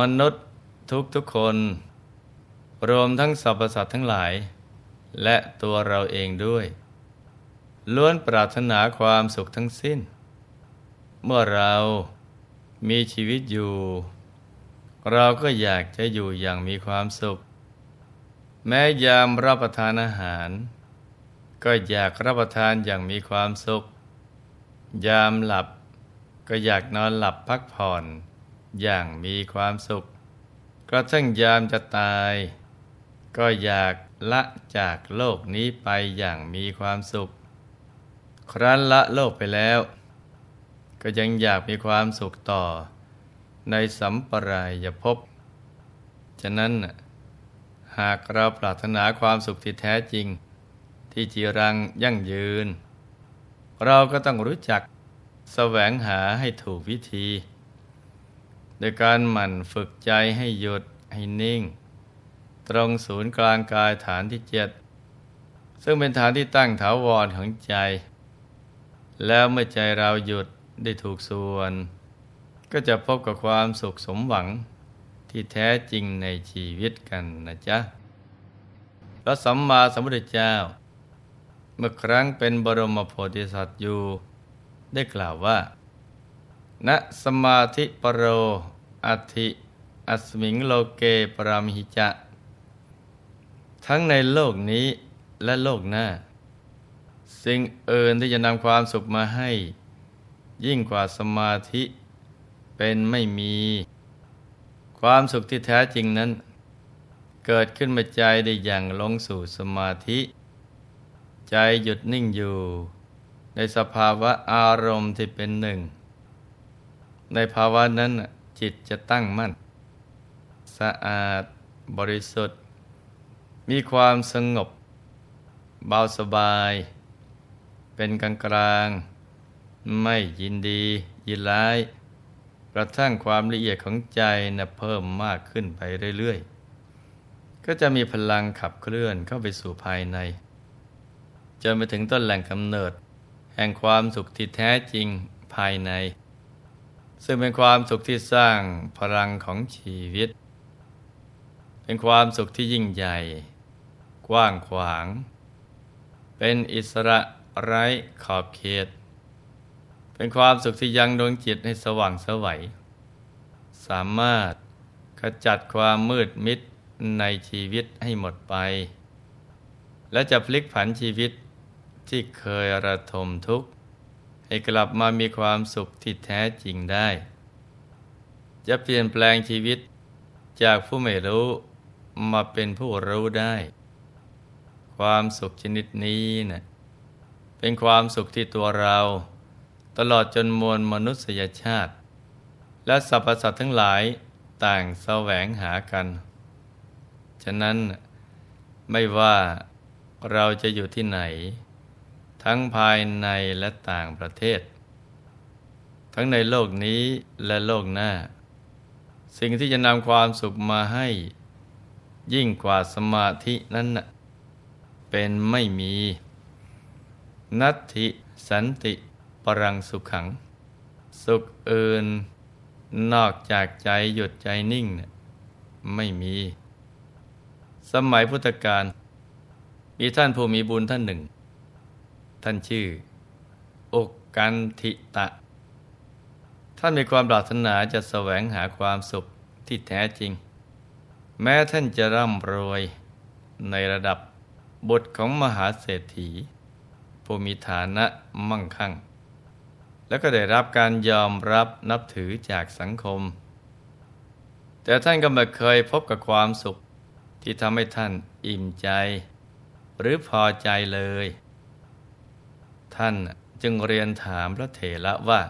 มนุษย์ทุกคนรวมทั้งสรรพสัตว์ทั้งหลายและตัวเราเองด้วยล้วนปรารถนาความสุขทั้งสิ้นเมื่อเรามีชีวิตอยู่เราก็อยากจะอยู่อย่างมีความสุขแม้ยามรับประทานอาหารก็อยากรับประทานอย่างมีความสุขยามหลับก็อยากนอนหลับพักผ่อนอย่างมีความสุขกระทั่งยามจะตายก็อยากละจากโลกนี้ไปอย่างมีความสุขครั้นละโลกไปแล้วก็ยังอยากมีความสุขต่อในสัมปรายภพฉะนั้นหากเราปรารถนาความสุขที่แท้จริงที่จีรังยั่งยืนเราก็ต้องรู้จักแสวงหาให้ถูกวิธีโดยการหมั่นฝึกใจให้หยุดให้นิ่งตรงศูนย์กลางกายฐานที่7ซึ่งเป็นฐานที่ตั้งถาวรของใจแล้วเมื่อใจเราหยุดได้ถูกส่วนก็จะพบกับความสุขสมหวังที่แท้จริงในชีวิตกันนะจ๊ะพระสัมมาสัมพุทธเจ้าเมื่อครั้งเป็นบรมโพธิสัตว์อยู่ได้กล่าวว่าณสมาธิปโรอัตถิอัสมิงโลเกปรามิหิจะทั้งในโลกนี้และโลกหน้าสิ่งอื่นที่จะนำความสุขมาให้ยิ่งกว่าสมาธิเป็นไม่มีความสุขที่แท้จริงนั้นเกิดขึ้นมาใจได้อย่างลงสู่สมาธิใจหยุดนิ่งอยู่ในสภาวะอารมณ์ที่เป็นหนึ่งในภาวะนั้นจิตจะตั้งมั่นสะอาดบริสุทธิ์มีความสงบเบาสบายเป็นกลางกลางไม่ยินดียินร้ายกระทั่งความละเอียดของใจเพิ่มมากขึ้นไปเรื่อยๆก็จะมีพลังขับเคลื่อนเข้าไปสู่ภายในจนไปถึงต้นแหล่งกำเนิดแห่งความสุขที่แท้จริงภายในซึ่งเป็นความสุขที่สร้างพลังของชีวิตเป็นความสุขที่ยิ่งใหญ่กว้างขวางเป็นอิสระไร้ขอบเขตเป็นความสุขที่ยังดวงจิตให้สว่างไสวสามารถขจัดความมืดมิดในชีวิตให้หมดไปและจะพลิกผันชีวิตที่เคยระทมทุกข์ให้กลับมามีความสุขที่แท้จริงได้จะเปลี่ยนแปลงชีวิตจากผู้ไม่รู้มาเป็นผู้รู้ได้ความสุขชนิดนี้นะเป็นความสุขที่ตัวเราตลอดจนมวลมนุษยชาติและสรรพสัตว์ทั้งหลายต่างแสวงหากันฉะนั้นไม่ว่าเราจะอยู่ที่ไหนทั้งภายในและต่างประเทศทั้งในโลกนี้และโลกหน้าสิ่งที่จะนำความสุขมาให้ยิ่งกว่าสมาธินั้นเป็นไม่มีนัตถิสันติปรังสุขขังสุขอื่นนอกจากใจหยุดใจนิ่งไม่มีสมัยพุทธกาลมีท่านผู้มีบุญท่านหนึ่งท่านชื่ออกกันทิตะท่านมีความปรารถนาจะแสวงหาความสุขที่แท้จริงแม้ท่านจะร่ำรวยในระดับบุตรของมหาเศรษฐีผู้มีฐานะมั่งคั่งแล้วก็ได้รับการยอมรับนับถือจากสังคมแต่ท่านก็ไม่เคยพบกับความสุขที่ทำให้ท่านอิ่มใจหรือพอใจเลยท่านจึงเรียนถามพระเถระว่า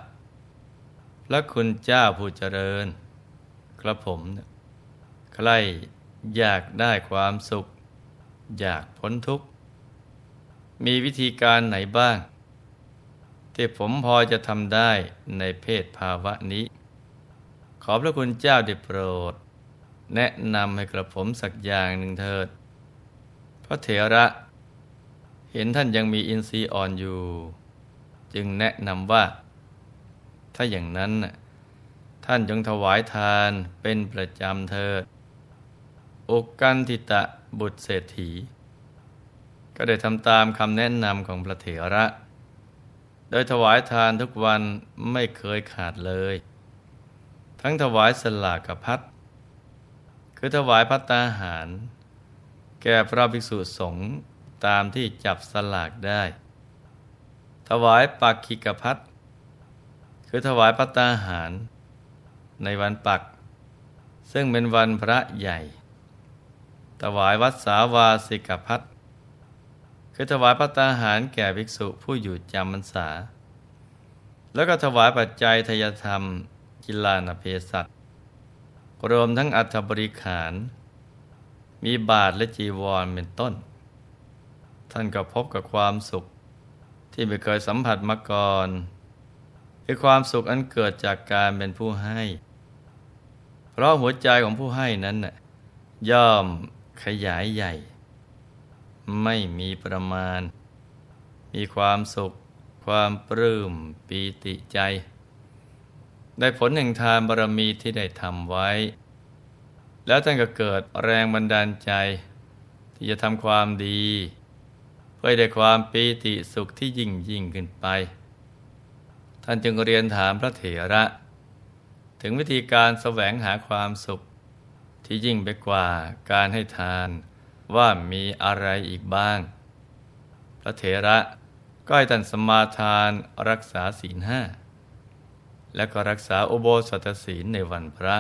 พระคุณเจ้าผู้เจริญกระผมใครอยากได้ความสุขอยากพ้นทุกข์มีวิธีการไหนบ้างที่ผมพอจะทำได้ในเพศภาวะนี้ขอพระคุณเจ้าได้โปรดแนะนำให้กระผมสักอย่างหนึ่งเถิดพระเถระเห็นท่านยังมีอินทรีย์อ่อนอยู่จึงแนะนำว่าถ้าอย่างนั้น ท่านจงถวายทานเป็นประจำเถิดอุกกันทิตะบุตรเศรษฐีก็ได้ทำตามคำแนะนำของพระเถระโดยถวายทานทุกวันไม่เคยขาดเลยทั้งถวายสลากภัตต์คือถวายภัตตาหารแก่พระภิกษุสงฆ์ตามที่จับสลากได้ถวายปักขิกภัตต์คือถวายภัตตาหารในวันปักซึ่งเป็นวันพระใหญ่ถวายวัสสาวาสิกภัตต์คือถวายภัตตาหารแก่ภิกษุผู้อยู่จำพรรษาแล้วก็ถวายปัจจัยทายธรรมกิฬานเภสัชรวมทั้งอัฐบริขารมีบาทและจีวรเป็นต้นท่านก็พบกับความสุขที่ไม่เคยสัมผัสมาก่อนคือความสุขอันเกิดจากการเป็นผู้ให้เพราะหัวใจของผู้ให้นั้นย่อมขยายใหญ่ไม่มีประมาณมีความสุขความปลื้มปีติใจได้ผลแห่งทานบารมีที่ได้ทำไว้แล้วท่านก็เกิดแรงบันดาลใจที่จะทำความดีเพื่อได้ความปีติสุขที่ยิ่งขึ้นไปท่านจึงเรียนถามพระเถระถึงวิธีการแสวงหาความสุขที่ยิ่งไปกว่าการให้ทานว่ามีอะไรอีกบ้างพระเถระก็ให้ท่านสมาทานรักษาศีลห้าและก็รักษาอุโบสถศีลในวันพระ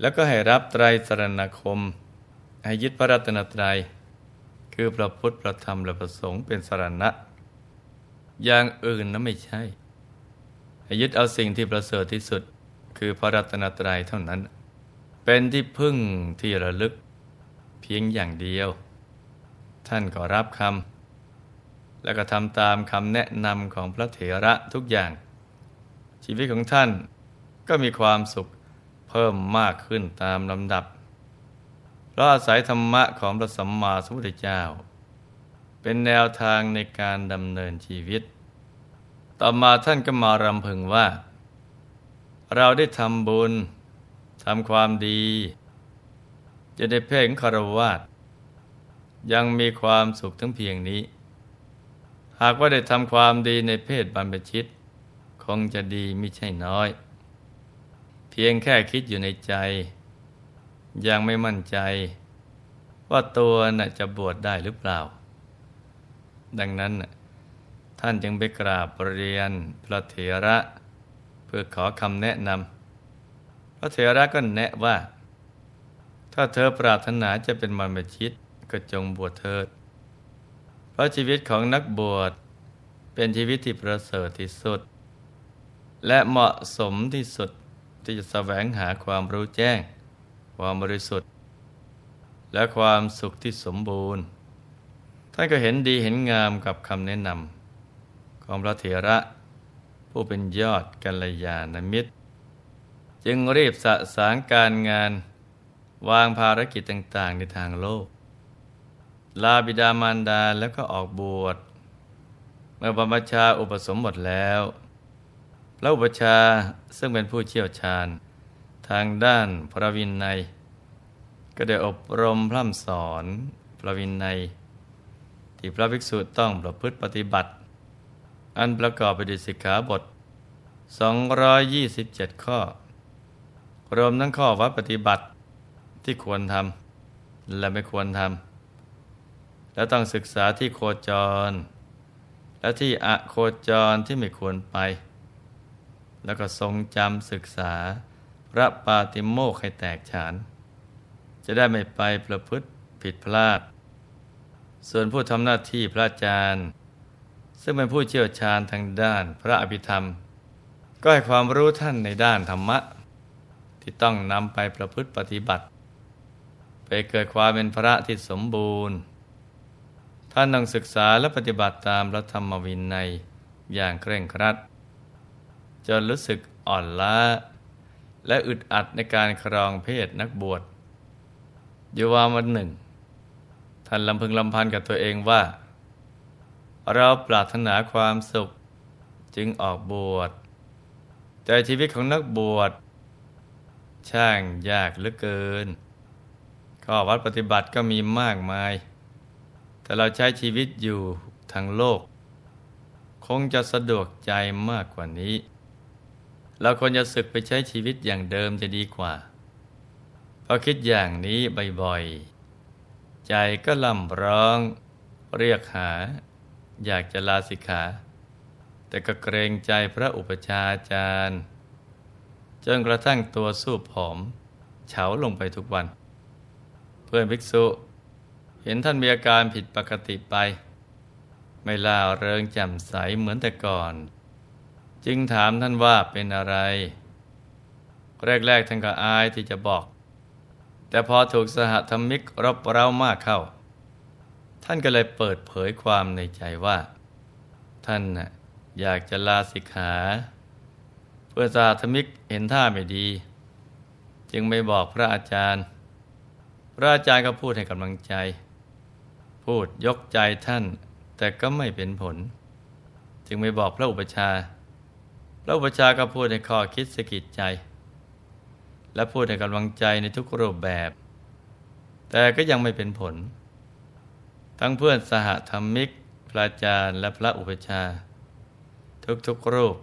แล้วก็ให้รับไตรสรณคมให้ยึดพระรัตนตรัยคือพระพุทธพระธรรมและพระสงฆ์เป็นสรณะอย่างอื่นนั้นไม่ใช่ให้ยึดเอาสิ่งที่ประเสริฐที่สุดคือพระรัตนตรัยเท่านั้นเป็นที่พึ่งที่ระลึกเพียงอย่างเดียวท่านก็รับคำและก็ทำตามคำแนะนำของพระเถระทุกอย่างชีวิตของท่านก็มีความสุขเพิ่มมากขึ้นตามลำดับเพราะอาศัยธรรมะของพระสัมมาสัมพุทธเจ้าเป็นแนวทางในการดำเนินชีวิตต่อมาท่านก็มารำพึงว่าเราได้ทำบุญทำความดีจะได้เพ่งคฤหัสถ์ยังมีความสุขทั้งเพียงนี้หากว่าได้ทำความดีในเพศบรรพชิตคงจะดีมิใช่น้อยเพียงแค่คิดอยู่ในใจยังไม่มั่นใจว่าตัวน่ะจะบวชได้หรือเปล่าดังนั้นท่านจึงไปกราบเรียนพระเถระเพื่อขอคำแนะนำพระเถระก็แนะว่าถ้าเธอปรารถนาจะเป็นบรรพชิตก็จงบวชเถิดเพราะชีวิตของนักบวชเป็นชีวิตที่ประเสริฐที่สุดและเหมาะสมที่สุดที่จะแสวงหาความรู้แจ้งความบริสุทธิ์และความสุขที่สมบูรณ์ท่านก็เห็นดีเห็นงามกับคำแนะนำของพระเถระผู้เป็นยอดกัลยาณมิตรจึงรีบสะสางการงานวางภารกิจต่างๆในทางโลกลาบิดามารดาแล้วก็ออกบวชเมื่อบรรพชาอุปสมบทแล้วพระอุปชาซึ่งเป็นผู้เชี่ยวชาญทางด้านพระวินัยก็ได้อบรมพร่ำสอนพระวินัยที่พระภิกษุต้องประพฤติปฏิบัติอันประกอบไปด้วยสิกขาบท227ข้อรวมทั้งข้อวัดปฏิบัติที่ควรทำและไม่ควรทำและต้องศึกษาที่โคจรและที่อโคจรที่ไม่ควรไปแล้วก็ทรงจำศึกษาพระปาติโมกข์ให้แตกฉานจะได้ไม่ไปประพฤติผิดพลาดส่วนผู้ทำหน้าที่พระอาจารย์ซึ่งเป็นผู้เชี่ยวชาญทางด้านพระอภิธรรมก็ให้ความรู้ท่านในด้านธรรมะที่ต้องนำไปประพฤติปฏิบัติไปเกิดความเป็นพระที่สมบูรณ์ท่านต้องศึกษาและปฏิบัติตามพระธรรมวินัยอย่างเคร่งครัดจนรู้สึกอ่อนล้าและอึดอัดในการครองเพศนักบวชอยู่วันหนึ่งท่านลำพึงลำพันกับตัวเองว่าเราปรารถนาความสุขจึงออกบวช แต่ชีวิตของนักบวชช่างยากเหลือเกินข้อวัดปฏิบัติก็มีมากมายแต่เราใช้ชีวิตอยู่ทางโลกคงจะสะดวกใจมากกว่านี้เราควรจะศึกไปใช้ชีวิตอย่างเดิมจะดีกว่าพอคิดอย่างนี้บ่อยๆใจก็ล่ำร้องเรียกหาอยากจะลาสิกขาแต่ก็เกรงใจพระอุปัชฌาย์อาจารย์จนกระทั่งตัวสู้ผอมเฉาลงไปทุกวันเพื่อนภิกษุเห็นท่านมีอาการผิดปกติไปไม่ล่าเริงแจ่มใสเหมือนแต่ก่อนจึงถามท่านว่าเป็นอะไรแรกๆท่านก็อายที่จะบอกแต่พอถูกสหธรรมิกรบเร้ามากเข้าท่านก็เลยเปิดเผยความในใจว่าท่านอยากจะลาสิกขาเพื่อสหธรรมิกเห็นท่าไม่ดีจึงไม่บอกพระอาจารย์พระอาจารย์ก็พูดให้กำลังใจพูดยกใจท่านแต่ก็ไม่เป็นผลจึงไม่บอกพระอุปัชฌาย์พระอุปัชฌาย์ก็พูดให้ข้อคิดสะกิดใจและพูดให้กำลังใจในทุกรูปแบบแต่ก็ยังไม่เป็นผลทั้งเพื่อนสหธรรมิกพระอาจารย์และพระอุปัชฌาย์ทุกๆรูป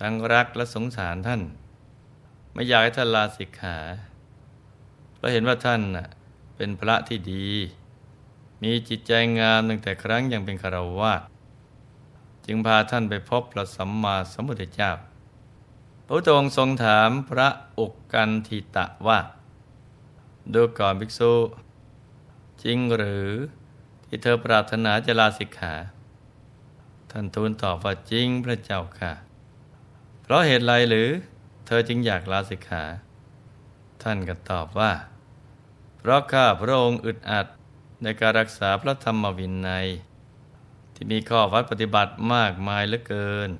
ทั้งรักและสงสารท่านไม่อยากให้ท่านลาสิกขาเพราะเห็นว่าท่านเป็นพระที่ดีมีจิตใจงามตั้งแต่ครั้งยังเป็นคฤหัสถ์จึงพาท่านไปพบพระสัมมาสัมพุทธเจ้าพระพุทธองค์ทรงถามพระอุกกัณฑิตะว่าดูก่อนภิกษุจริงหรือที่เธอปรารถนาจะลาสิกขาท่านทูลตอบว่าจริงพระเจ้าค่ะเพราะเหตุไรหรือเธอจึงอยากลาสิกขาท่านก็ตอบว่าเพราะข้าพระองค์อึดอัดในการรักษาพระธรรมวินัยที่มีข้อวัดปฏิบัติมากมายเหลือเกิน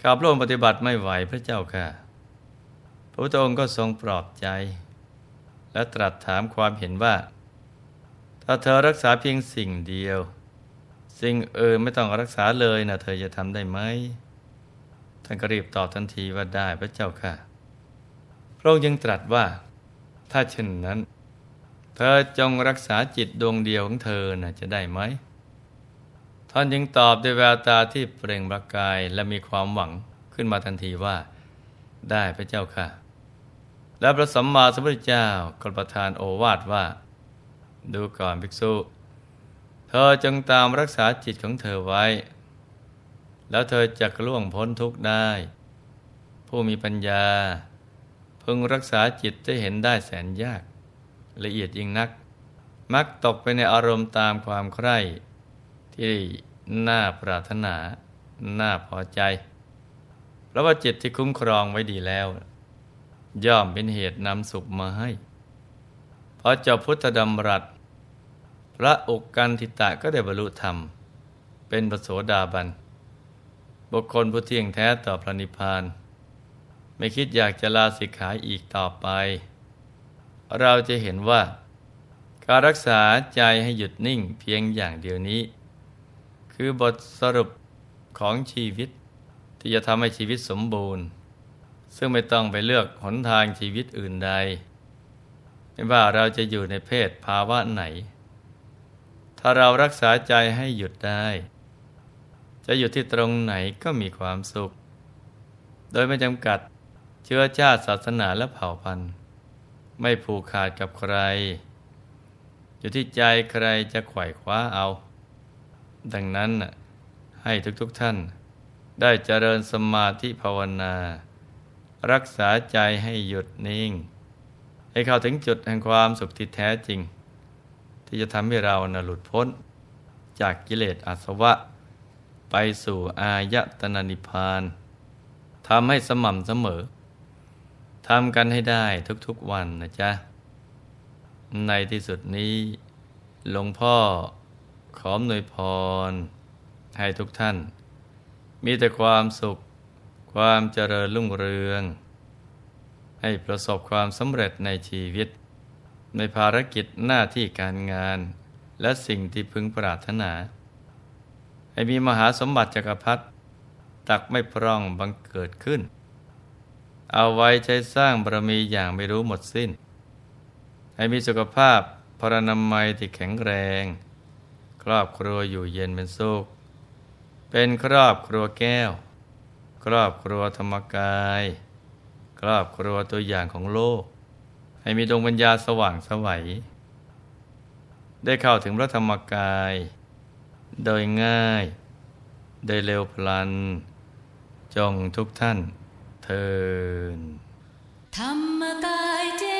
ข้าพระองค์ปฏิบัติไม่ไหวพระเจ้าค่ะพระพุทธองค์ก็ทรงปลอบใจและตรัสถามความเห็นว่าถ้าเธอรักษาเพียงสิ่งเดียวสิ่งไม่ต้องรักษาเลยนะเธอจะทำได้ไหมท่านก็รีบตอบทันทีว่าได้พระเจ้าค่ะพระองค์ยังตรัสว่าถ้าเช่นนั้นเธอจงรักษาจิตดวงเดียวของเธอนะจะได้ไหมท่านจึงตอบด้วยแววตาที่เปล่งประกายและมีความหวังขึ้นมาทันทีว่าได้พระเจ้าค่ะและพระสัมมาสัมพุทธเจ้าก็ประทานโอวาทว่าดูก่อนภิกษุเธอจงตามรักษาจิตของเธอไว้แล้วเธอจะล่วงพ้นทุกข์ได้ผู้มีปัญญาพึงรักษาจิตจะเห็นได้แสนยากละเอียดยิ่งนักมักตกไปในอารมณ์ตามความใคร่ที่น่าปรารถนาน่าพอใจเพราะว่าจิตที่คุ้มครองไว้ดีแล้วย่อมเป็นเหตุนำสุขมาให้พอเจ้าพุทธดำรัสพระอุกกัณฑิตะก็ได้บรรลุธรรมเป็นพระโสดาบันบุคคลผู้เที่ยงแท้ต่อพระนิพพานไม่คิดอยากจะลาสิกขาอีกต่อไปเราจะเห็นว่าการรักษาใจให้หยุดนิ่งเพียงอย่างเดียวนี้คือบทสรุปของชีวิตที่จะทำให้ชีวิตสมบูรณ์ซึ่งไม่ต้องไปเลือกหนทางชีวิตอื่นใดไม่ว่าเราจะอยู่ในเพศภาวะไหนถ้าเรารักษาใจให้หยุดได้จะอยู่ที่ตรงไหนก็มีความสุขโดยไม่จำกัดเชื้อชาติศาสนาและเผ่าพันธุ์ไม่ผูกขาดกับใครอยู่ที่ใจใครจะไขว่คว้าเอาดังนั้นให้ทุกท่านได้เจริญสมาธิภาวนารักษาใจให้หยุดนิ่งให้เข้าถึงจุดแห่งความสุขที่แท้จริงที่จะทำให้เราหลุดพ้นจากกิเลสอาสวะไปสู่อายตนะนิพพานทำให้สม่ำเสมอทำกันให้ได้ทุกๆวันนะจ๊ะในที่สุดนี้หลวงพ่อขออวยพรให้ทุกท่านมีแต่ความสุขความเจริญรุ่งเรืองให้ประสบความสำเร็จในชีวิตในภารกิจหน้าที่การงานและสิ่งที่พึงปรารถนาให้มีมหาสมบัติจักรพรรดิตักไม่พร่องบังเกิดขึ้น เอาไว้ใช้สร้างบารมีอย่างไม่รู้หมดสิ้นให้มีสุขภาพพรรณามัยที่แข็งแรงครอบครัวอยู่เย็นเป็นสุขเป็นครอบครัวแก้วครอบครัวธรรมกายครอบครัวตัวอย่างของโลกให้มีดวงปัญญาสว่างไสวได้เข้าถึงพระธรรมกายโดยง่ายโดยเร็วพลันจงทุกท่านเทอญธรรมกาย